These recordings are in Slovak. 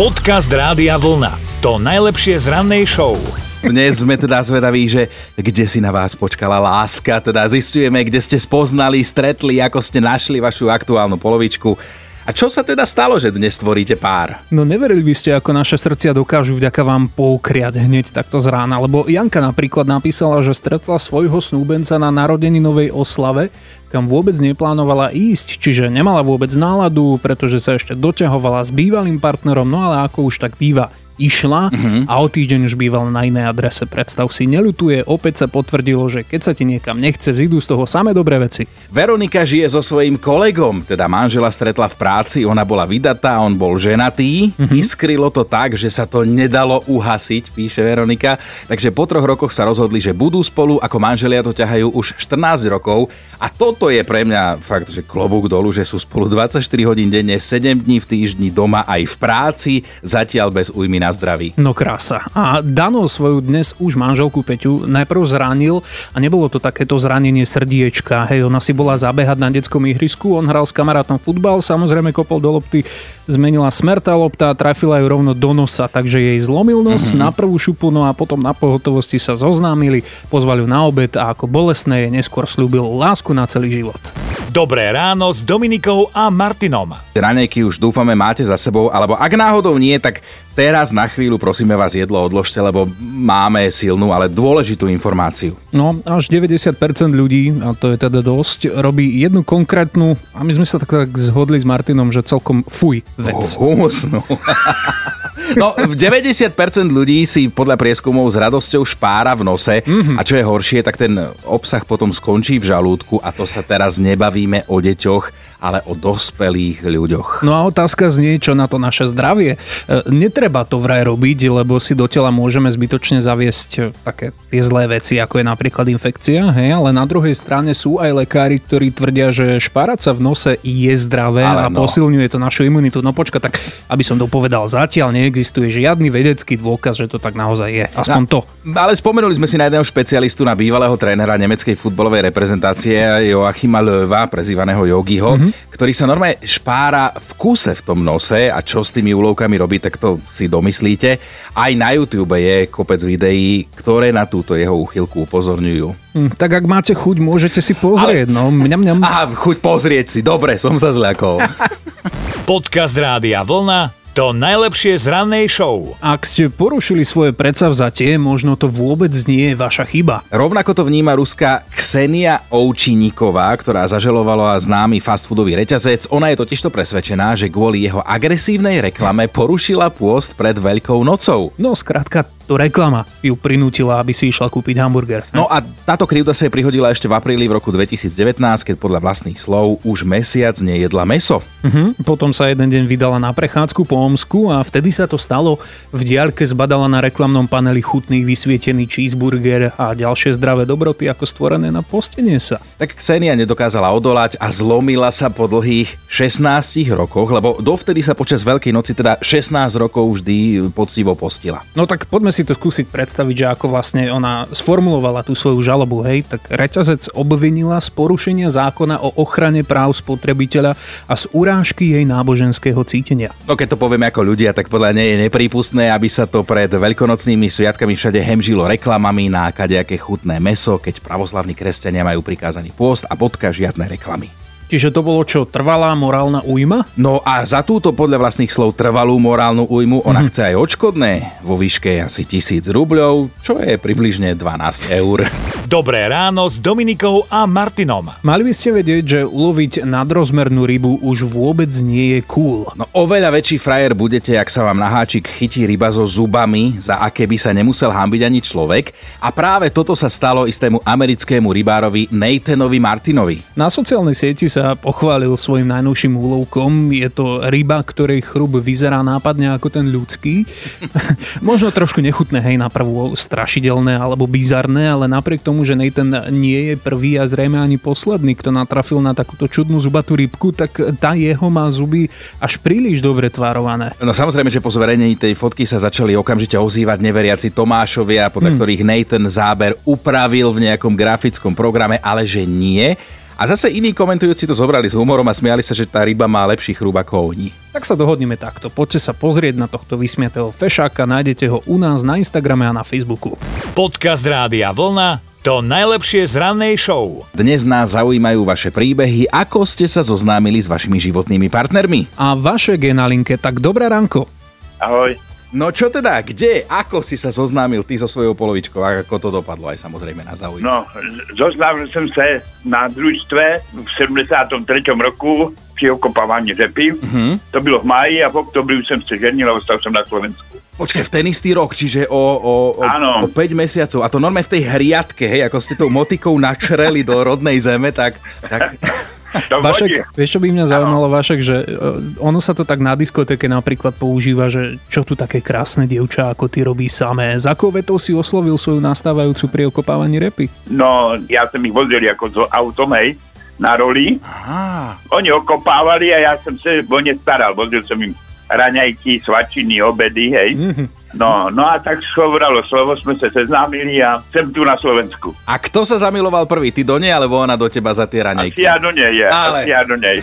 Podcast Rádia Vlna. To najlepšie z rannej show. Dnes sme teda zvedaví, že kde si na vás počkala láska, teda zistujeme, kde ste spoznali, stretli, ako ste našli vašu aktuálnu polovičku. A čo sa teda stalo, že dnes tvoríte pár? No neverili by ste, ako naše srdcia dokážu vďaka vám poukriať hneď takto z rána, lebo Janka napríklad napísala, že stretla svojho snúbenca na narodeninovej oslave, kam vôbec neplánovala ísť, čiže nemala vôbec náladu, pretože sa ešte doťahovala s bývalým partnerom, no ale ako už tak býva, išla a o týždeň už býval na inej adrese. Predstav si, neľutuje, opäť sa potvrdilo, že keď sa ti niekam nechce, vzídu z toho samé dobré veci. Veronika žije so svojím kolegom, teda manžela stretla v práci, ona bola vydatá, on bol ženatý, iskrylo to tak, že sa to nedalo uhasiť, píše Veronika, takže po 3 rokoch sa rozhodli, že budú spolu, ako manželia to ťahajú už 14 rokov a toto je pre mňa fakt, že klobúk dolu, že sú spolu 24 hodín denne, 7 dní v týždni, doma aj v práci, zatiaľ bez újmy zdraví. No krása. A Dano svoju dnes už manželku Peťu najprv zranil a nebolo to takéto zranenie srdiečka. Hej, ona si bola zabehať na detskom ihrisku, on hral s kamarátom futbal, samozrejme kopol do lopty, zmenila smer tá lopta a trafila ju rovno do nosa, takže jej zlomil nos, na prvú šupu, no a potom na pohotovosti sa zoznámili, pozvali ju na obed a ako bolestné jej neskôr slúbil lásku na celý život. Dobré ráno s Dominikou a Martinom. Ranejky už dúfame máte za sebou, alebo ak náhodou nie, tak teraz na chvíľu prosíme vás jedlo odložte, lebo máme silnú, ale dôležitú informáciu. No, až 90% ľudí, a to je teda dosť, robí jednu konkrétnu, a my sme sa tak zhodli s Martinom, že celkom fuj vec. Humusnú. No, 90% ľudí si podľa prieskumov s radosťou špára v nose a čo je horšie, tak ten obsah potom skončí v žalúdku a to sa teraz nebavíme o deťoch, ale o dospelých ľuďoch. No a otázka znie, čo na to naše zdravie. Netreba to vraj robiť, lebo si do tela môžeme zbytočne zaviesť také tie zlé veci, ako je napríklad infekcia, hej? Ale na druhej strane sú aj lekári, ktorí tvrdia, že špárať sa v nose je zdravé a posilňuje to našu imunitu. No počka, tak aby som dopovedal, zatiaľ neexistuje žiadny vedecký dôkaz, že to tak naozaj je. Aspoň to. Ale spomenuli sme si na jedného špecialistu, na bývalého trénera nemeckej futbalovej reprezentácie Joachima Löwa, prezývaného Jogiho, ktorý sa normálne špára v kúse v tom nose a čo s tými úlovkami robí, tak to si domyslíte. Aj na YouTube je kopec videí, ktoré na túto jeho úchylku upozorňujú. Tak ak máte chuť, môžete si pozrieť. Ale... no, mňam. Aha, chuť pozrieť si, dobre, som sa zľakol. Podcast Rádia Vlna. To najlepšie z rannej show. Ak ste porušili svoje predsavzatie, možno to vôbec nie je vaša chyba. Rovnako to vníma ruská Ksenia Očinníková, ktorá zažalovala známy fast foodový reťazec. Ona je totižto presvedčená, že kvôli jeho agresívnej reklame porušila pôst pred Veľkou nocou. No skrátka, to reklama ju prinútila, aby si išla kúpiť hamburger. No a táto krivda sa jej prihodila ešte v apríli v roku 2019, keď podľa vlastných slov už mesiac nejedla mäso. Potom sa jeden deň vydala na prechádzku po Omsku a vtedy sa to stalo. V diaľke zbadala na reklamnom paneli chutný vysvietený cheeseburger a ďalšie zdravé dobroty ako stvorené na postenie sa. Tak Ksenia nedokázala odolať a zlomila sa po dlhých 16 rokoch, lebo dovtedy sa počas Veľkej noci teda 16 rokov vždy poctivo postila. No tak poďme si to skúsiť predstaviť, že ako vlastne ona sformulovala tú svoju žalobu, hej, tak reťazec obvinila z porušenia zákona o ochrane práv spotrebiteľa a z urážky jej náboženského cítenia. No keď to povieme ako ľudia, tak podľa nej je neprípustné, aby sa to pred veľkonočnými sviatkami všade hemžilo reklamami na kadejaké chutné mäso, keď pravoslavní kresťania majú prikázaný pôst a bodka, žiadne reklamy. Čiže to bolo čo, trvalá morálna újma? No a za túto podľa vlastných slov trvalú morálnu újmu ona chce aj odškodné vo výške asi 1000 rubľov, čo je približne 12 eur. Dobré ráno s Dominikou a Martinom. Mali by ste vedieť, že uloviť nadrozmernú rybu už vôbec nie je cool. No oveľa väčší frajer budete, ak sa vám na háčik chytí ryba so zubami, za aké by sa nemusel hanbiť ani človek. A práve toto sa stalo istému americkému rybárovi Nathanovi Martinovi. Na sociálnej sieti sa pochválil svojim najnovším úlovkom. Je to ryba, ktorej chrub vyzerá nápadne ako ten ľudský. Možno trošku nechutné, hej, na prvú strašidelné alebo bizarné, ale napriek tomu, že Nathan nie je prvý a zrejme ani posledný, kto natrafil na takúto čudnú zubatú rybku, tak tá jeho má zuby až príliš dobre tvárované. No samozrejme, že po zverejnení tej fotky sa začali okamžite ozývať neveriaci Tomášovia, podľa ktorých Nathan záber upravil v nejakom grafickom programe, ale že nie. A A zase iní komentujúci to zobrali s humorom a smiali sa, že tá ryba má lepší chrúb ako oni. Tak sa dohodneme takto. Poďte sa pozrieť na tohto vysmiatého fešáka, nájdete ho u nás na Instagrame a na Facebooku. Podcast Rádia Vlna, to najlepšie z rannej show. Dnes nás zaujímajú vaše príbehy, ako ste sa zoznámili s vašimi životnými partnermi. A vaše G na linke, tak dobré ránko. Ahoj. No čo teda, kde, ako si sa zoznámil ty so svojou polovičkou a ako to dopadlo, aj samozrejme na zaujímavé. No, zoznámil som sa na družstve v 73. roku pri okopávaní repy. Uh-huh. To bylo v máji a v oktobri som sa ženil a ostal som na Slovensku. Počkaj, v ten istý rok, čiže o 5 mesiacov. A to normálne v tej hriadke, hej, ako ste tou motikou načreli do rodnej zeme, tak... Vašek, vieš, čo by mňa zaujímalo, Vašek, že ono sa to tak na diskotéke napríklad používa, že čo tu také krásne dievča, ako ty robí samé. Za akou vetou si oslovil svoju nastávajúcu pri okopávaní repy? No, ja som ich vozil ako autom, hej, na roli. Aha. Oni okopávali a ja som sa o ne staral. Vozil som im raňajky, svačiny, obedy, hej. Mm-hmm. No a tak schovralo slovo, sme sa seznámili a sem tu na Slovensku. A kto sa zamiloval prvý? Ty do nej, alebo ona do teba za tie raňajky? Asi ja do nej,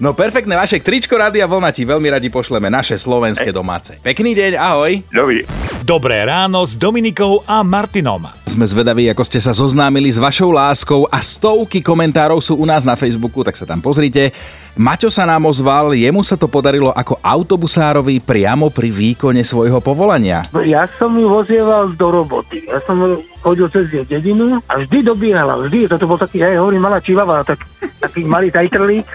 No perfektné, Vašek, tričko Rádia Vlna ti veľmi radi pošleme, naše slovenské domáce. Pekný deň, ahoj. Dobrý. Dobré ráno s Dominikou a Martinom. Sme zvedaví, ako ste sa zoznámili s vašou láskou a stovky komentárov sú u nás na Facebooku, tak sa tam pozrite. Maťo sa nám ozval, jemu sa to podarilo ako autobusárovi priamo pri výkone svojho povolania. Ja som ju vozieval do roboty. Ja som chodil cez jej dedinu a vždy dobiehala, vždy. Toto bol taký, ja hovorím, malá čivava, taký malý tajtrlík.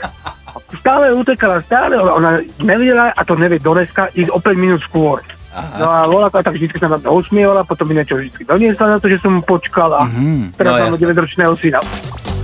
Stále utekala, stále. Ona nevedela, a to nevie do dneska, ísť o 5 minút skôr. Aha. No a voláka tak vždy sa na to usmievala, potom mi niečo vždy doniesla na to, že som mu počkal a teraz mám 9-ročného syna.